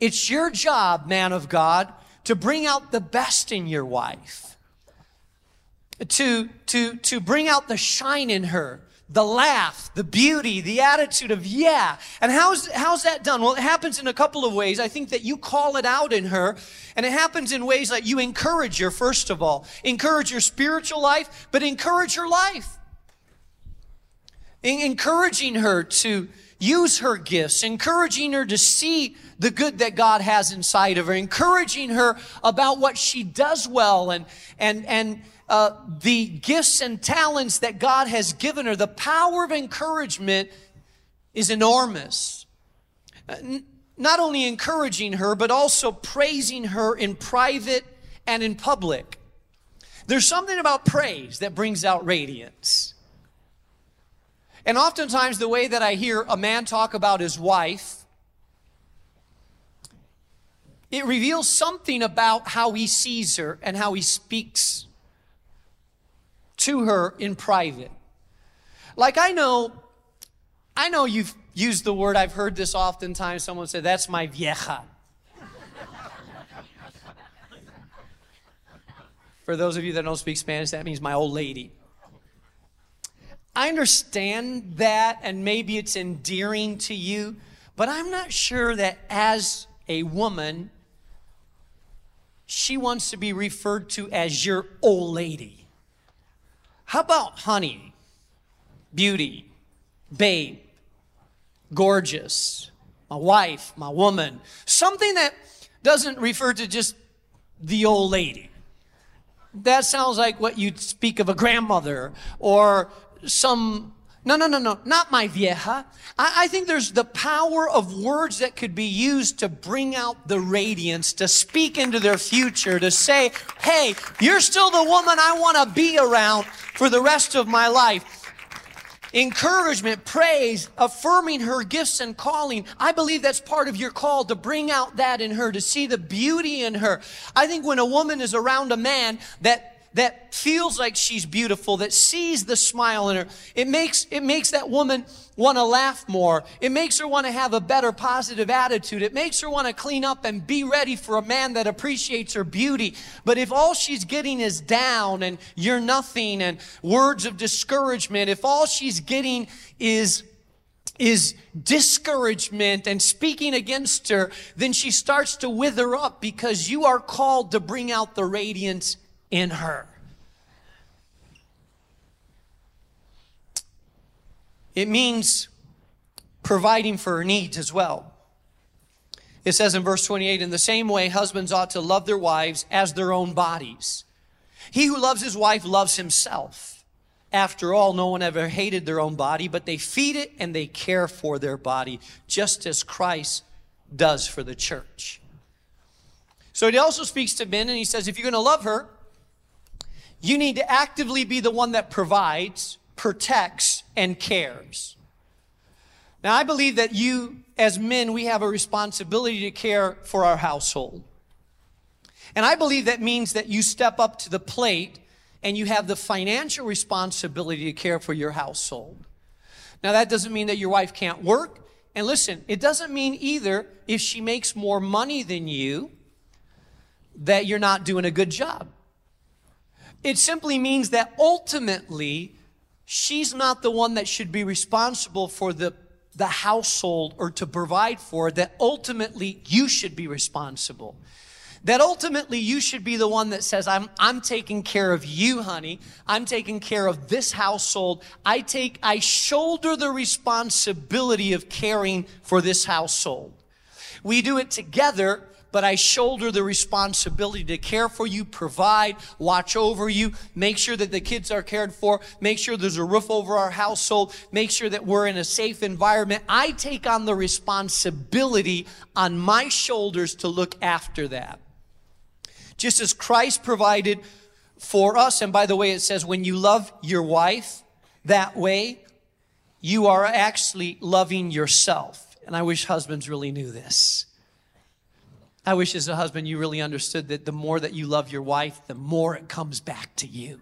It's your job, man of God, to bring out the best in your wife, to, to, to bring out the shine in her, the laugh, the beauty, the attitude of yeah. And how's, how's that done? Well, it happens in a couple of ways. I think that you call it out in her, and it happens in ways that you encourage her, first of all. Encourage your spiritual life, but encourage her life. Encouraging her to use her gifts, encouraging her to see the good that God has inside of her, encouraging her about what she does well and, and, and, uh, the gifts and talents that God has given her. The power of encouragement is enormous. Not only encouraging her, but also praising her in private and in public. There's something about praise that brings out radiance. And oftentimes the way that I hear a man talk about his wife, it reveals something about how he sees her and how he speaks to her in private. Like I know, I know you've used the word, I've heard this oftentimes, someone said, that's my vieja. For those of you that don't speak Spanish, that means my old lady. I understand that, and maybe it's endearing to you, but I'm not sure that as a woman, she wants to be referred to as your old lady. How about honey, beauty, babe, gorgeous, my wife, my woman? Something that doesn't refer to just the old lady. That sounds like what you'd speak of a grandmother or some, no, no, no, no, not my vieja. I, I think there's the power of words that could be used to bring out the radiance, to speak into their future, to say, hey, you're still the woman I want to be around for the rest of my life. Encouragement, praise, affirming her gifts and calling. I believe that's part of your call to bring out that in her, to see the beauty in her. I think when a woman is around a man that that feels like she's beautiful, that sees the smile in her, It makes, it makes that woman want to laugh more. It makes her want to have a better positive attitude. It makes her want to clean up and be ready for a man that appreciates her beauty. But if all she's getting is down and you're nothing and words of discouragement, if all she's getting is is discouragement and speaking against her, then she starts to wither up because you are called to bring out the radiance in her. It means providing for her needs as well. It says in verse twenty-eight, in the same way, husbands ought to love their wives as their own bodies. He who loves his wife loves himself. After all, no one ever hated their own body, but they feed it and they care for their body, just as Christ does for the church. So he also speaks to men and he says, if you're going to love her, you need to actively be the one that provides, protects, and cares. Now, I believe that you, as men, we have a responsibility to care for our household. And I believe that means that you step up to the plate and you have the financial responsibility to care for your household. Now, that doesn't mean that your wife can't work. And listen, it doesn't mean either if she makes more money than you that you're not doing a good job. It simply means that ultimately she's not the one that should be responsible for the the household or to provide for, that ultimately you should be responsible. That ultimately you should be the one that says, I'm, I'm taking care of you, honey. I'm taking care of this household. I take, I shoulder the responsibility of caring for this household. We do it together, but I shoulder the responsibility to care for you, provide, watch over you, make sure that the kids are cared for, make sure there's a roof over our household, make sure that we're in a safe environment. I take on the responsibility on my shoulders to look after that. Just as Christ provided for us, and by the way, it says when you love your wife that way, you are actually loving yourself. And I wish husbands really knew this. I wish as a husband you really understood that the more that you love your wife, the more it comes back to you.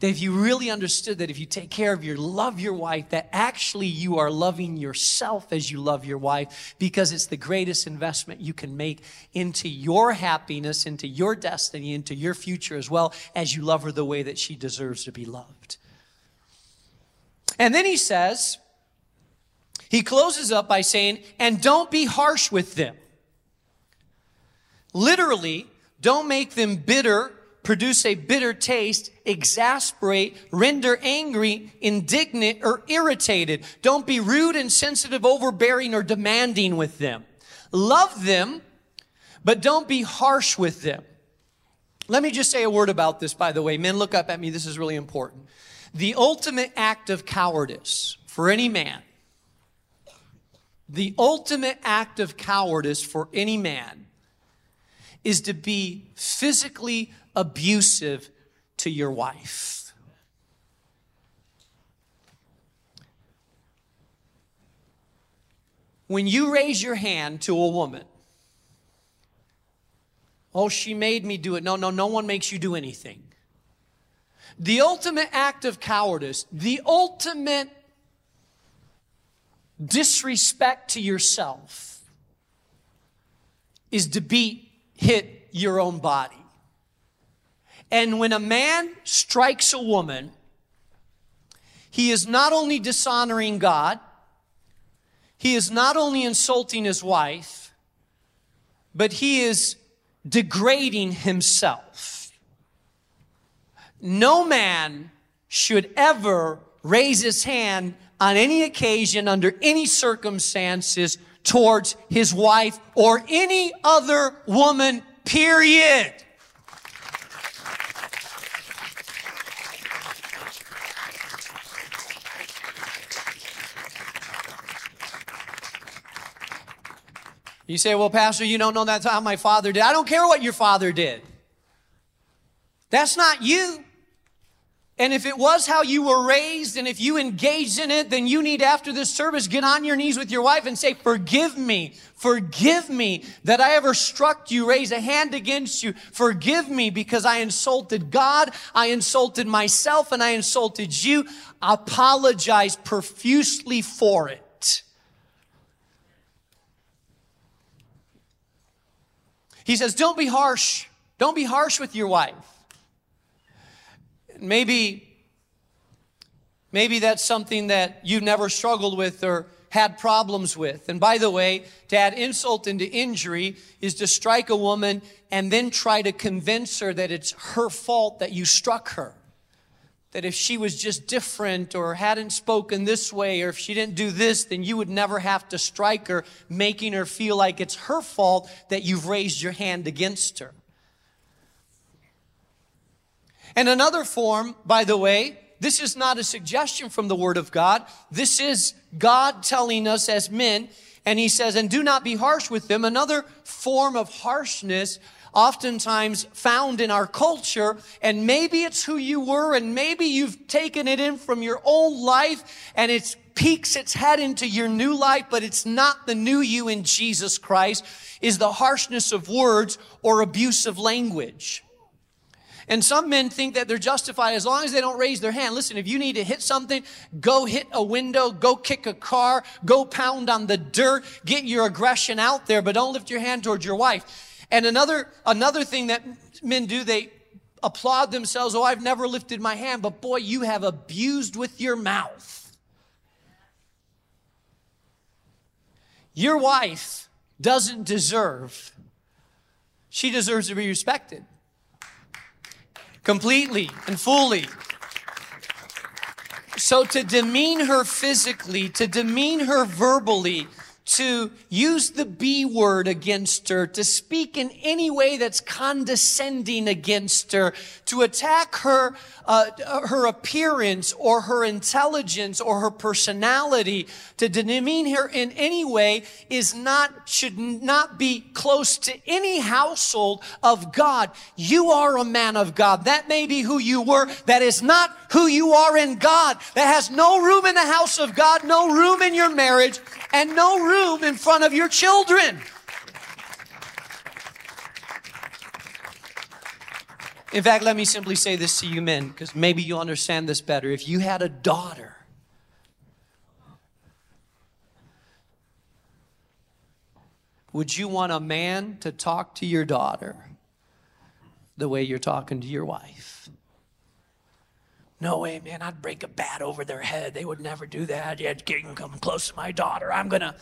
That if you really understood that if you take care of your, love your wife, that actually you are loving yourself as you love your wife, because it's the greatest investment you can make into your happiness, into your destiny, into your future as well, as you love her the way that she deserves to be loved. And then he says, he closes up by saying, and don't be harsh with them. Literally, don't make them bitter, produce a bitter taste, exasperate, render angry, indignant, or irritated. Don't be rude, insensitive, overbearing, or demanding with them. Love them, but don't be harsh with them. Let me just say a word about this, by the way. Men, look up at me. This is really important. The ultimate act of cowardice for any man, the ultimate act of cowardice for any man, is to be physically abusive to your wife. When you raise your hand to a woman, oh, she made me do it. No, no, no one makes you do anything. The ultimate act of cowardice, the ultimate disrespect to yourself is to beat hit your own body. And when a man strikes a woman, he is not only dishonoring God, he is not only insulting his wife, but he is degrading himself. No man should ever raise his hand on any occasion, under any circumstances, towards his wife or any other woman, period. You say, well, Pastor, you don't know that's how my father did. I don't care what your father did. That's not you. And if it was how you were raised, and if you engaged in it, then you need, after this service, get on your knees with your wife and say, forgive me, forgive me that I ever struck you, raise a hand against you. Forgive me because I insulted God, I insulted myself, and I insulted you. Apologize profusely for it. He says, don't be harsh. Don't be harsh with your wife. Maybe, maybe that's something that you've never struggled with or had problems with. And by the way, to add insult into injury is to strike a woman and then try to convince her that it's her fault that you struck her. that if she was just different or hadn't spoken this way or if she didn't do this, then you would never have to strike her, making her feel like it's her fault that you've raised your hand against her. And another form, by the way, this is not a suggestion from the Word of God. This is God telling us as men, and He says, and do not be harsh with them. Another form of harshness oftentimes found in our culture, and maybe it's who you were, and maybe you've taken it in from your old life, and it's peeks its head into your new life, but it's not the new you in Jesus Christ, is the harshness of words or abuse of language. And some men think that they're justified as long as they don't raise their hand. Listen, if you need to hit something, go hit a window, go kick a car, go pound on the dirt, get your aggression out there, but don't lift your hand towards your wife. And another, another thing that men do, they applaud themselves. Oh, I've never lifted my hand, but boy, you have abused with your mouth. Your wife doesn't deserve, she deserves to be respected. Completely and fully. So to demean her physically, to demean her verbally, to use the B word against her, to speak in any way that's condescending against her, to attack her, uh, her appearance or her intelligence or her personality, to demean her in any way is not, should not be close to any household of God. You are a man of God. That may be who you were. That is not who you are in God. That has no room in the house of God, no room in your marriage, and no room in front of your children. In fact, let me simply say this to you men, because maybe you understand this better. If you had a daughter would you want a man to talk to your daughter the way you're talking to your wife? No way, man. I'd break a bat over their head. They would never do that. You can come close to my daughter. I'm gonna.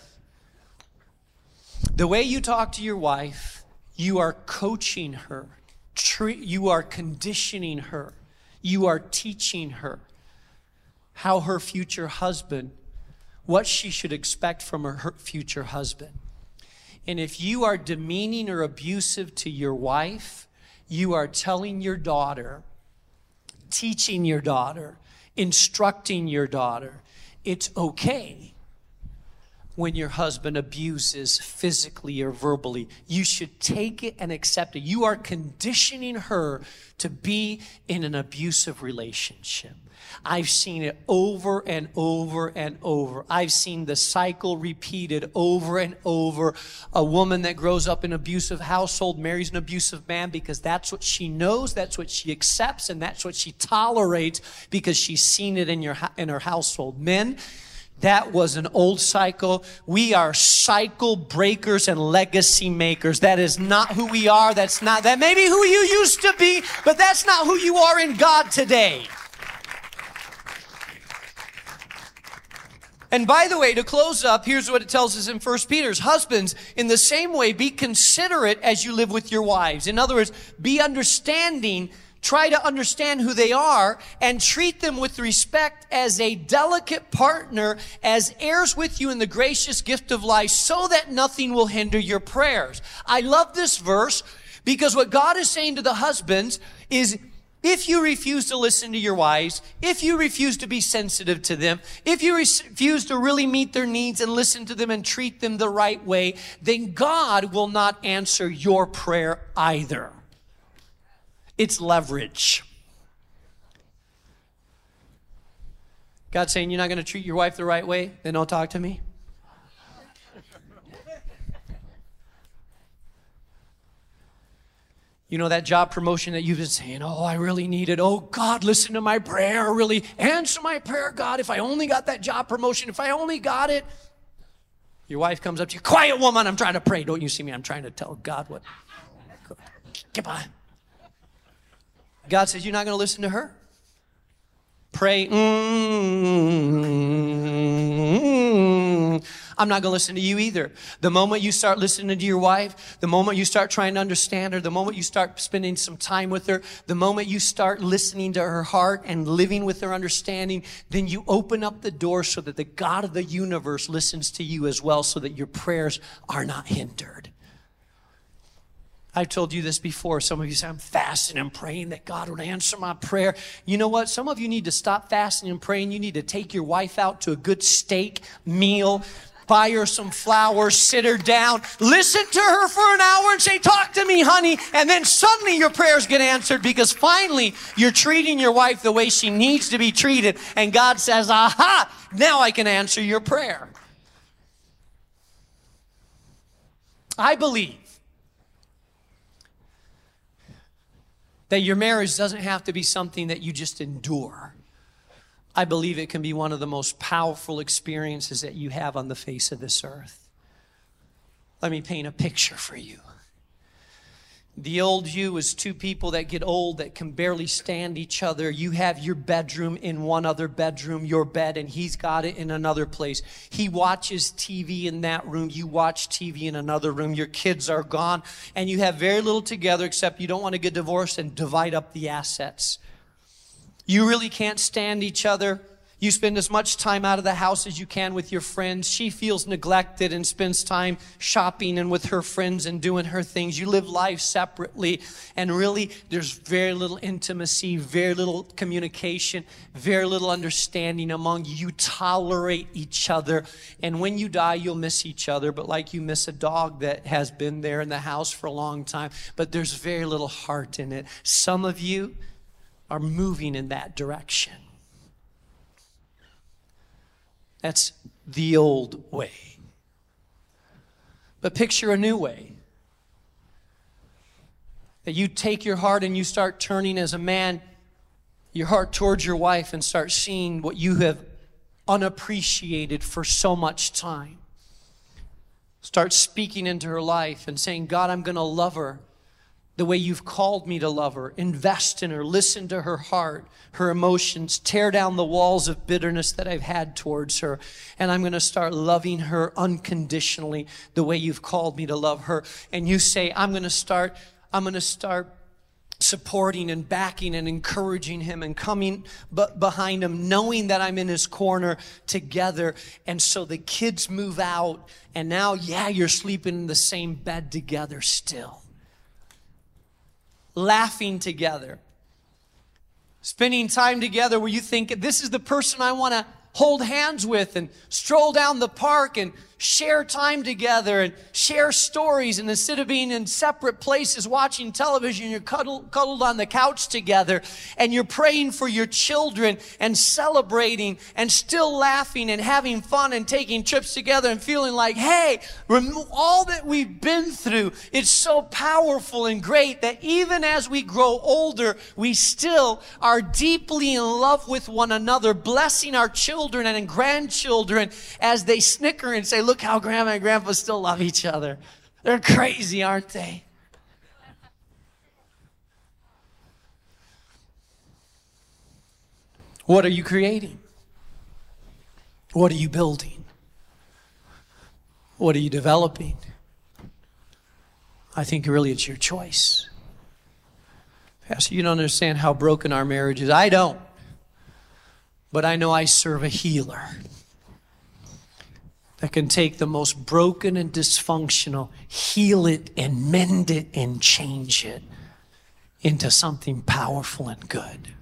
The way you talk to your wife, you are coaching her. You are conditioning her. You are teaching her how her future husband, what she should expect from her future husband. And if you are demeaning or abusive to your wife, you are telling your daughter, teaching your daughter, instructing your daughter, it's okay when your husband abuses physically or verbally. You should take it and accept it. You are conditioning her to be in an abusive relationship. I've seen it over and over and over. I've seen the cycle repeated over and over. A woman that grows up in an abusive household marries an abusive man because that's what she knows, that's what she accepts, and that's what she tolerates because she's seen it in your in her household. Men, that was an old cycle. We are cycle breakers and legacy makers. That is not who we are. That's not, that may be who you used to be, but that's not who you are in God today. And by the way, to close up, here's what it tells us in First Peter. Husbands, in the same way, be considerate as you live with your wives. In other words, be understanding. Try to understand who they are and treat them with respect as a delicate partner, as heirs with you in the gracious gift of life, so that nothing will hinder your prayers. I love this verse because what God is saying to the husbands is, if you refuse to listen to your wives, if you refuse to be sensitive to them, if you refuse to really meet their needs and listen to them and treat them the right way, then God will not answer your prayer either. It's leverage. God's saying, you're not going to treat your wife the right way? Then don't talk to me. You know, that job promotion that you've been saying, oh, I really need it. Oh, God, listen to my prayer. Really answer my prayer, God. If I only got that job promotion, if I only got it. Your wife comes up to you, quiet woman, I'm trying to pray. Don't you see me? I'm trying to tell God what. Come on. God says, you're not going to listen to her. Pray. Mm-hmm. I'm not going to listen to you either. The moment you start listening to your wife, the moment you start trying to understand her, the moment you start spending some time with her, the moment you start listening to her heart and living with her understanding, then you open up the door so that the God of the universe listens to you as well, so that your prayers are not hindered. I've told you this before. Some of you say, I'm fasting and praying that God would answer my prayer. You know what? Some of you need to stop fasting and praying. You need to take your wife out to a good steak meal, buy her some flowers, sit her down, listen to her for an hour and say, talk to me, honey. And then suddenly your prayers get answered, because finally you're treating your wife the way she needs to be treated. And God says, aha, now I can answer your prayer. I believe that your marriage doesn't have to be something that you just endure. I believe it can be one of the most powerful experiences that you have on the face of this earth. Let me paint a picture for you. The old you is two people that get old that can barely stand each other. You have your bedroom in one other bedroom, your bed, and he's got it in another place. He watches T V in that room. You watch T V in another room. Your kids are gone, and you have very little together, except you don't want to get divorced and divide up the assets. You really can't stand each other. You spend as much time out of the house as you can with your friends. She feels neglected and spends time shopping and with her friends and doing her things. You live life separately, and really there's very little intimacy, very little communication, very little understanding among you. You tolerate each other, and when you die, you'll miss each other, but like you miss a dog that has been there in the house for a long time, but there's very little heart in it. Some of you are moving in that direction. That's the old way. But picture a new way. That you take your heart and you start turning as a man, your heart towards your wife, and start seeing what you have unappreciated for so much time. Start speaking into her life and saying, God, I'm going to love her the way you've called me to love her. Invest in her, listen to her heart, her emotions, tear down the walls of bitterness that I've had towards her. And I'm gonna start loving her unconditionally the way you've called me to love her. And you say, I'm gonna start, I'm gonna start supporting and backing and encouraging him and coming b- behind him, knowing that I'm in his corner together. And so the kids move out, and now, yeah, you're sleeping in the same bed together still. Laughing together, spending time together where you think, this is the person I want to hold hands with and stroll down the park and share time together and share stories. And instead of being in separate places watching television, you're cuddled, cuddled on the couch together, and you're praying for your children and celebrating and still laughing and having fun and taking trips together and feeling like, hey, all that we've been through, it's so powerful and great that even as we grow older, we still are deeply in love with one another, blessing our children and grandchildren as they snicker and say, look how grandma and grandpa still love each other. They're crazy, aren't they? What are you creating? What are you building? What are you developing? I think really it's your choice. Pastor, you don't understand how broken our marriage is. I don't. But I know I serve a healer that can take the most broken and dysfunctional, heal it and mend it and change it into something powerful and good.